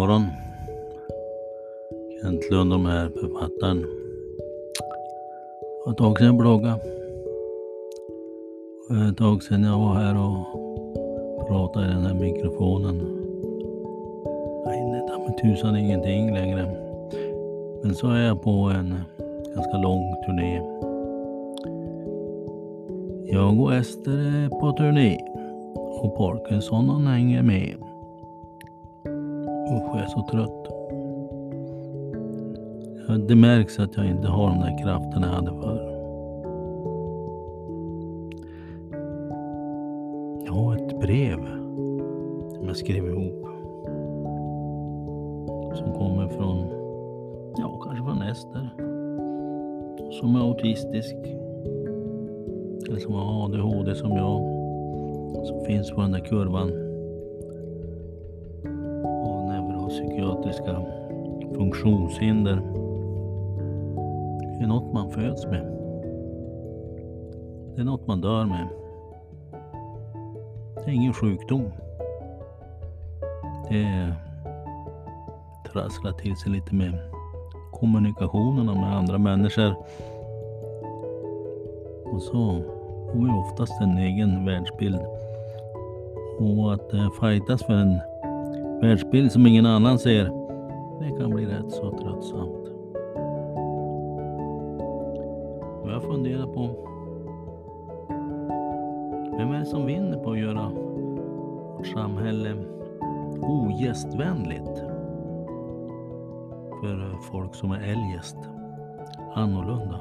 morgon. Kent Lundholm här, författaren. Det var ett tag sedan jag bloggade. Det var ett tag sedan jag var här och pratade i den här mikrofonen. Jag hinner ta med tusan ingenting längre. Men så är jag på en ganska lång turné. Jag och Esther är på turné. Och Parkinson hänger med. Usch, jag är så trött. Det märks att jag inte har de där krafterna jag hade förr. Jag har ett brev som jag skrev ihop. Som kommer från, ja, kanske från Ester. Som är autistisk. Eller som har ADHD som jag. Som finns på den där kurvan av neuropsykiatriska funktionshinder. Det är något man föds med. Det är något man dör med. Det är ingen sjukdom. Det trasslar till sig lite med kommunikationerna med andra människor. Och så får vi oftast en egen världsbild. Och att fightas för en världsbild som ingen annan ser, det kan bli rätt så tröttsamt. Och jag funderar på, vem är det som vinner på att göra vårt samhälle ogästvänligt för folk som är eljest, annorlunda?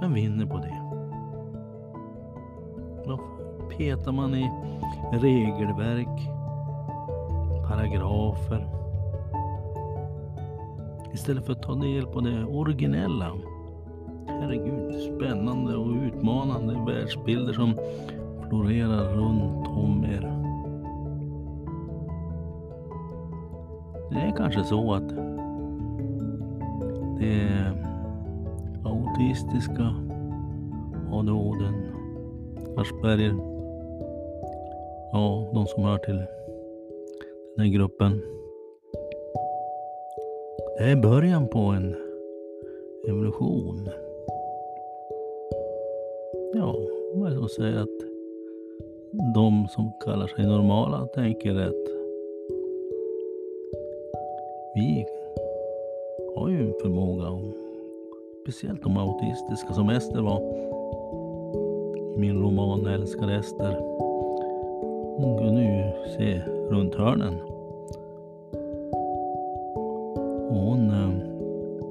Vem vinner på det? Petar man i regelverk, paragrafer, istället för att ta del på det originella, herregud, spännande och utmanande världsbilder som florerar runt om er. Det är kanske så att det autistiska ADHD, Lars Berger, ja, de som hör till den här gruppen. Det är början på en evolution. Ja, vad är det att säga att de som kallar sig normala tänker rätt. Vi har ju en förmåga, speciellt de autistiska som Ester var. I min roman Älskar Ester. Hon kunde ju se runt hörnen. Och hon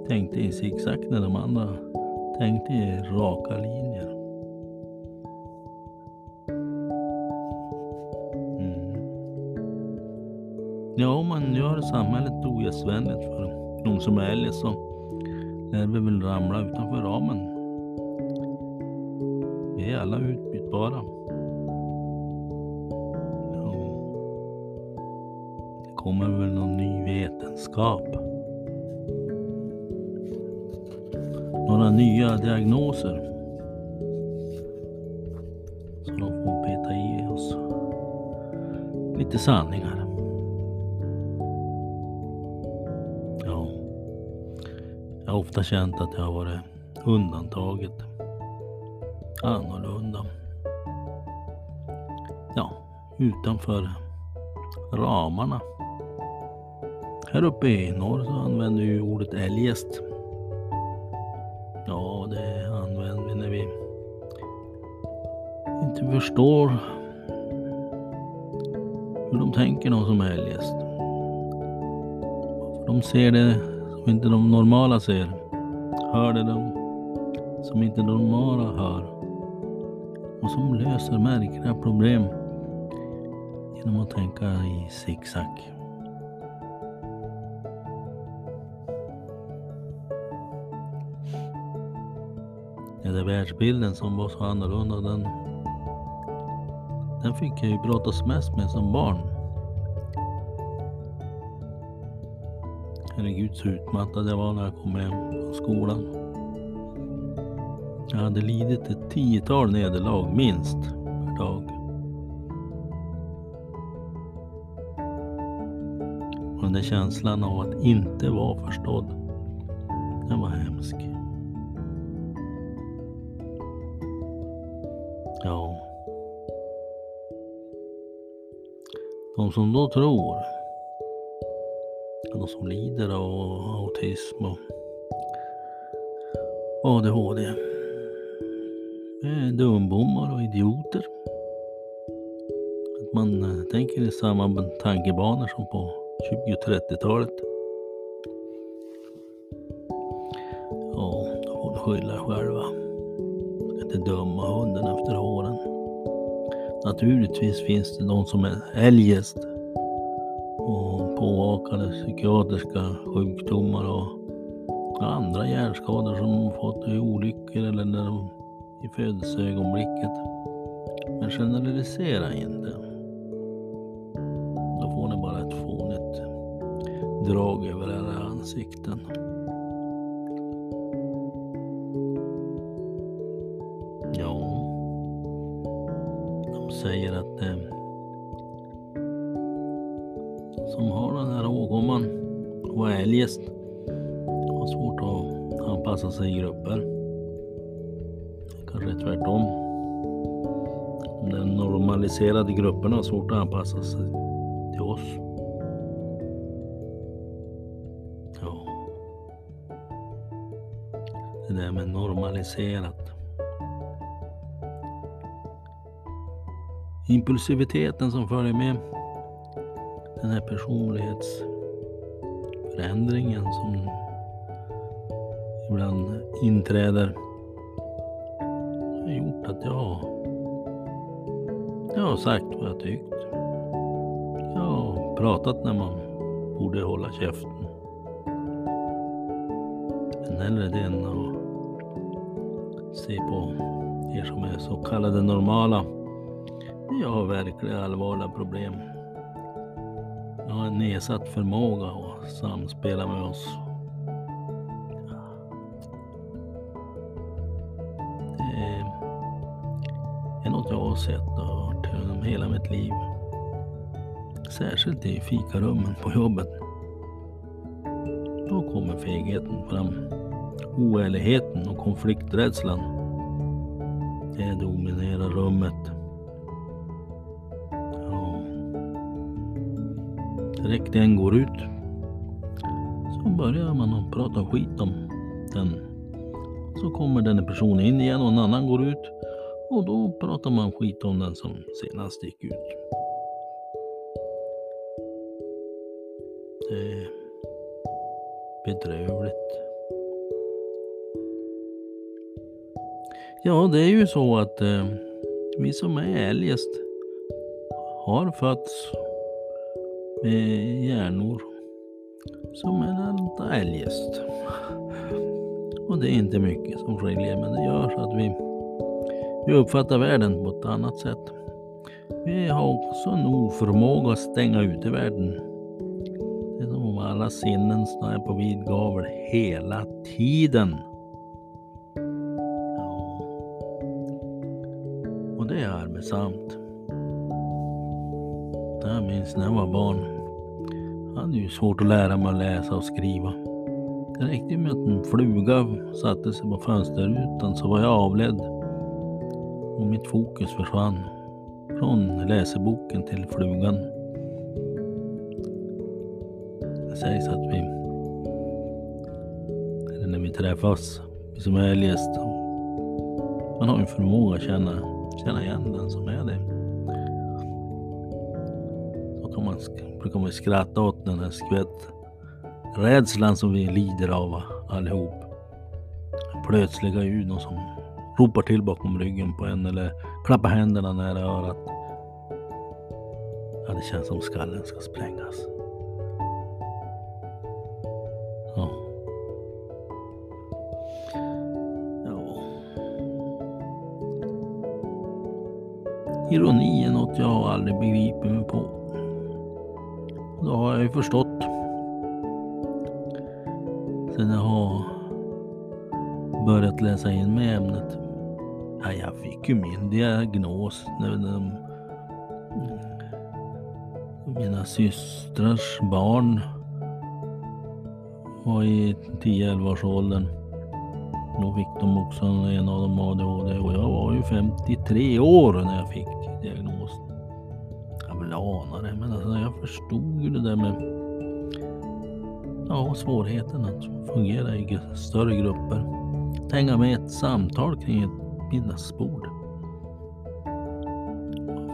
tänkte i zigzag när de andra tänkte i raka linjer. Ja, om man gör samhället ogästvänligt för de som är äldre så lär vi väl ramla utanför ramen. Vi är alla utbytbara. Kommer väl någon ny vetenskap. Några nya diagnoser. Så de får peta i oss lite sanningar. Ja. Jag har ofta känt att jag har varit undantaget. Annorlunda. Ja, utanför ramarna. Här uppe i norr så använder vi ordet eljest. Ja, det använder vi när vi inte förstår hur de tänker, någon som är eljest. De ser det som inte de normala ser. Hör det de som inte de normala hör. Och som löser märkliga problem genom att tänka i zigzag. Den världsbilden som var så annorlunda, den fick jag ju pratas mest med som barn. Herregud så utmattad jag var när jag kom hem från skolan. Jag hade lidit ett 10-tal nederlag minst per dag. Men den känslan av att inte vara förstådd, den var hemsk. Ja. De som då tror, de som lider av autism och ADHD, är dumbommar och idioter. Att man tänker i samma tankebanor som på 20-30-talet. Ja, då får du skylla själva. Inte döma hunden efter håren. Naturligtvis finns det de som är eljest och påvakade psykiatriska sjukdomar och andra hjärnskador som de fått i olyckor eller när de i födelseögonblicket. Men generalisera inte. Då får ni bara ett fånigt drag över era ansikten. Ja. De säger att som har den här ågåman och eljest har svårt att anpassa sig i grupper. Kanske tvärtom. Den normaliserade grupperna har svårt att anpassa sig till oss. Ja. Det där med normaliserat. Impulsiviteten som följer med den här personlighetsförändringen som ibland inträder har gjort att jag har sagt vad jag tyckt. Jag har pratat när man borde hålla käften. Men hellre det än att se på er som är så kallade normala. Jag har verkligen allvarliga problem. Jag har en nedsatt förmåga att samspela med oss. Det är något jag har sett och hört genom hela mitt liv. Särskilt i fikarummen på jobbet. Då kommer fegheten fram. Oärligheten och konflikträdslan. Det dominerar rummet. Direkt den går ut så börjar man att prata skit om den. Så kommer den personen in igen och en annan går ut och då pratar man skit om den som senast gick ut. Det är bedrövligt. Ja, det är ju så att vi som är eljest har fötts med hjärnor som är allt eljest. Och det är inte mycket som skiljer, men det gör så att vi uppfattar världen på ett annat sätt. Vi har också en oförmåga att stänga ute världen. Det är som om alla sinnen snarare på vid gavel hela tiden. Ja. Och det är arbetsamt. Jag minns när jag var barn. Han är ju svårt att lära mig att läsa och skriva. Det räckte med att en fluga satte sig på fönsterrutan så var jag avledd. Och mitt fokus försvann. Från läseboken till flugan. Det sägs att vi, eller när vi träffas, vi som är eljest, man har en förmåga att känna igen den som är det. Man brukar man skratta åt den här skvätträdslan som vi lider av allihop. Plötsliga ljud, någon som ropar till bakom ryggen på en eller klappar händerna nära örat. Ja, det känns som skallen ska sprängas. Ja. Ja. Ironi är något jag aldrig begriper mig på. Då har jag ju förstått sen jag har börjat läsa in med ämnet. Ja, jag fick ju min diagnos när mina systrars barn var i 10-11-årsåldern. Då fick de också en av dem ADHD och jag var ju 53 år när jag fick diagnosen. Jag vill ana det, men alltså jag förstod ju det där med svårigheten att fungera i större grupper. Tänka med ett samtal kring ett middagsbord.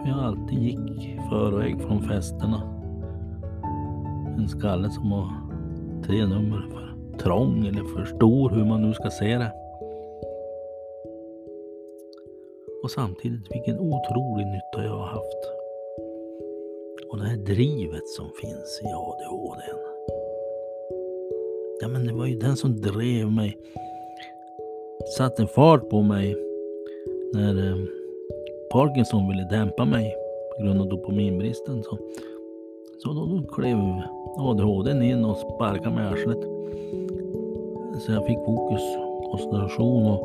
För jag alltid gick förväg från festerna. En skalle som var 3 nummer för trång eller för stor, hur man nu ska se det. Och samtidigt vilken otrolig nytta jag har haft. Och det här drivet som finns i ADHD. Ja, men det var ju den som drev mig. Satt en fart på mig när Parkinson ville dämpa mig på grund av dopaminbristen. Så då klev ADHD:n in och sparkade med arslet. Så jag fick fokus, koncentration och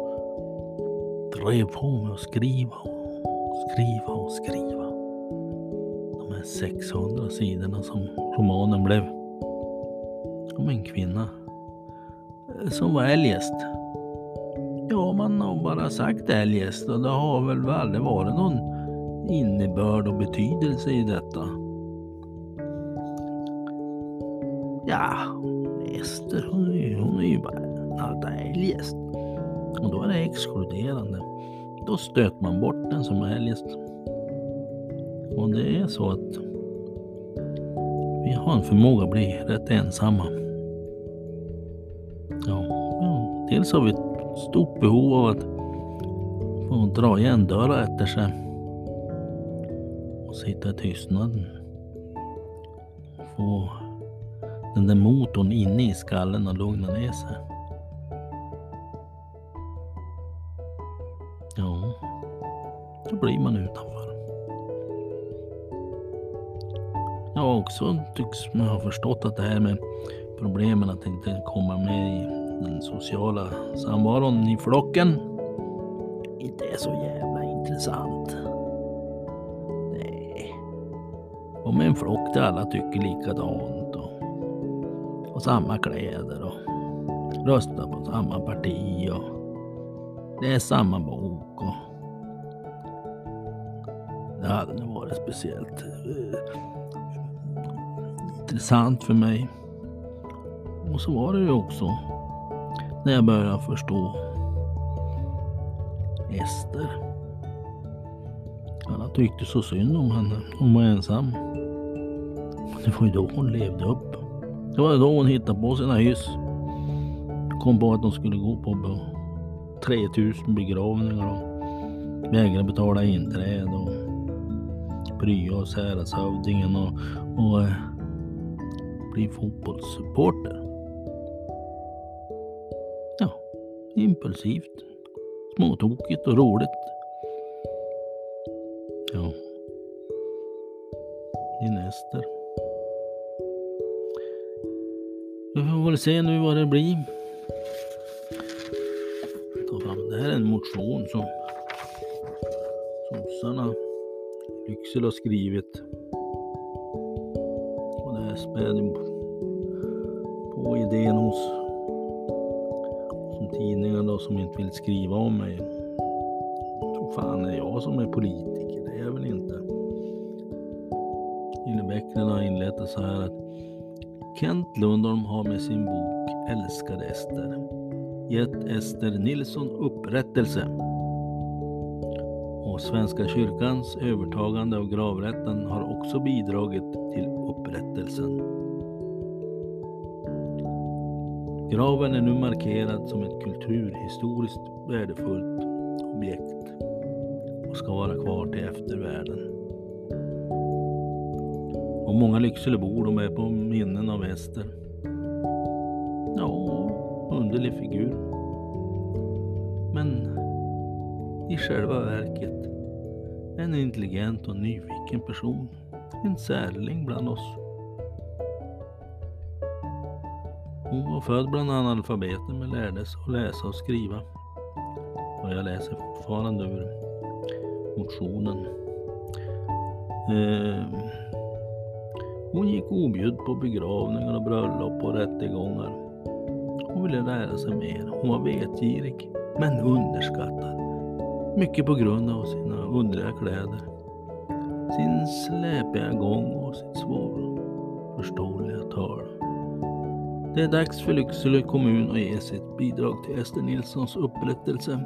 drev på mig att skriva. De här 600 sidorna som romanen blev. Om en kvinna som var eljest. Ja, man har bara sagt eljest och det har väl aldrig varit någon innebörd och betydelse i detta. Ja, Esther hon är ju bara allt eljest. Och då är det exkluderande. Då stöter man bort den som är eljest. Och det är så att vi har en förmåga att bli rätt ensamma. Ja, dels har vi stort behov av att få dra igen dörrar efter sig och sitta i tystnaden och få den där motorn inne i skallen och lugna ner sig. Ja, då blir man utanför. Jag har också tycks man har förstått att det här med problemen att inte komma med i den sociala samvaron i flocken inte är så jävla intressant. Nej. Och med en flock där alla tycker likadant och samma kläder och röstar på samma parti och det är samma bok och det hade nu varit speciellt intressant för mig. Och så var det ju också när jag började förstå Ester. Alla tyckte så synd om henne. Hon var ensam. Det var ju då hon levde upp. Det var då hon hittade på sina hus. Kom på att de skulle gå på 3000 begravningar och vägrade betala inträde och prya oss häradshövdingen och bli fotbollssupporter. Impulsivt, småtokigt och roligt. Ja. Din Ester. Vi får väl se nu vad det blir. Det här är en motion som Sosana Lyxell har skrivit. Och det här späder på idén hos tidningar då som inte vill skriva om mig. Fan, är jag som är politiker? Det är väl inte. Hillebäcknen har inlett det så här att Kent Lundholm har med sin bok Älskade Ester gett Ester Nilsson upprättelse. Och Svenska kyrkans övertagande av gravrätten har också bidragit till upprättelsen. Graven är nu markerad som ett kulturhistoriskt värdefullt objekt och ska vara kvar till eftervärlden. Och många Lyckselebor, de är på minnen av Ester. Ja, underlig figur. Men i själva verket en intelligent och nyfiken person. En särling bland oss. Hon var född bland analfabeter men lärdes att läsa och skriva. Och jag läser fortfarande ur motionen. Hon gick objud på begravningar och bröllop och rättegångar. naturlig lära mer. Hon var vetgirig, men underskattad. Mycket på grund av sina underliga kläder, sin släpiga gång och sitt svårförståeliga tal. Det är dags för Lycksele kommun att ge sitt bidrag till Ester Nilssons upprättelse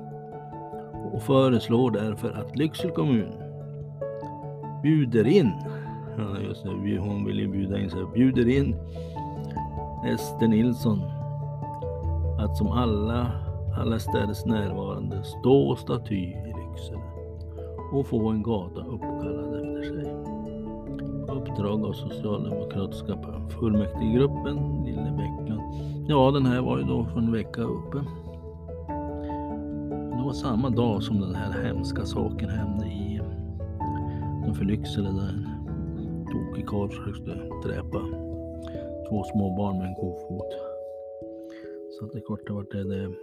och föreslår därför att Lycksele kommun bjuder in, just nu, hon vill ju bjuda in, så bjuder in Ester Nilsson att som alla städers närvarande stå staty i Lycksele och få en gata uppkallad efter sig. Uppdrag av Socialdemokratiska fullmäktigegruppen Hillebäcknen. Ja, den här var ju då för en vecka uppe. Det var samma dag som den här hemska saken hände i den för Lycksele där tokig karl försökte dräpa två små barn med en kofot. Så att det kort och vart är det.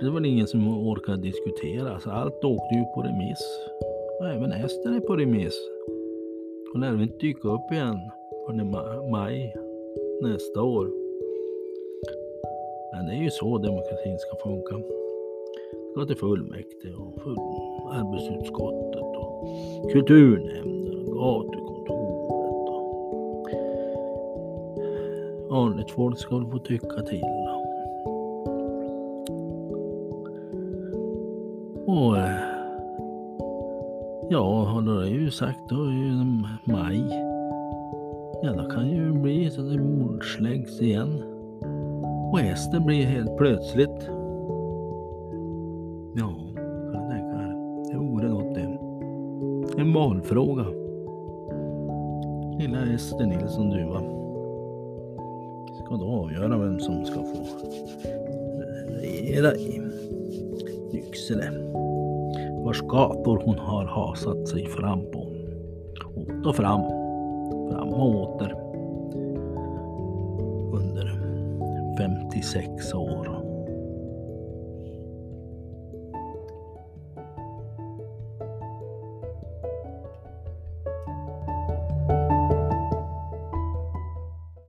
Det var ingen som orkade diskutera. Alltså, allt åkte ju på remiss. Och även Esther är på remiss. Hon lär väl inte dyka upp igen förrän i maj nästa år. Men det är ju så demokratin ska funka. Det ska till fullmäktige och arbetsutskottet och kulturnämnden och gatukontoret. Och vanligt folk ska få tycka till. Och ja, har det ju sagt då i maj. Ja, det kan ju bli så att det mordsläggs igen. Och Esther blir helt plötsligt. Ja, kan jag tänka här. Det vore något det. En valfråga. Lilla Ester Nilsson Duva. Ska då avgöra vem som ska få regera i Lycksele. Vars gator hon har hasat sig fram på. Åt och fram och åter. Under 56 år.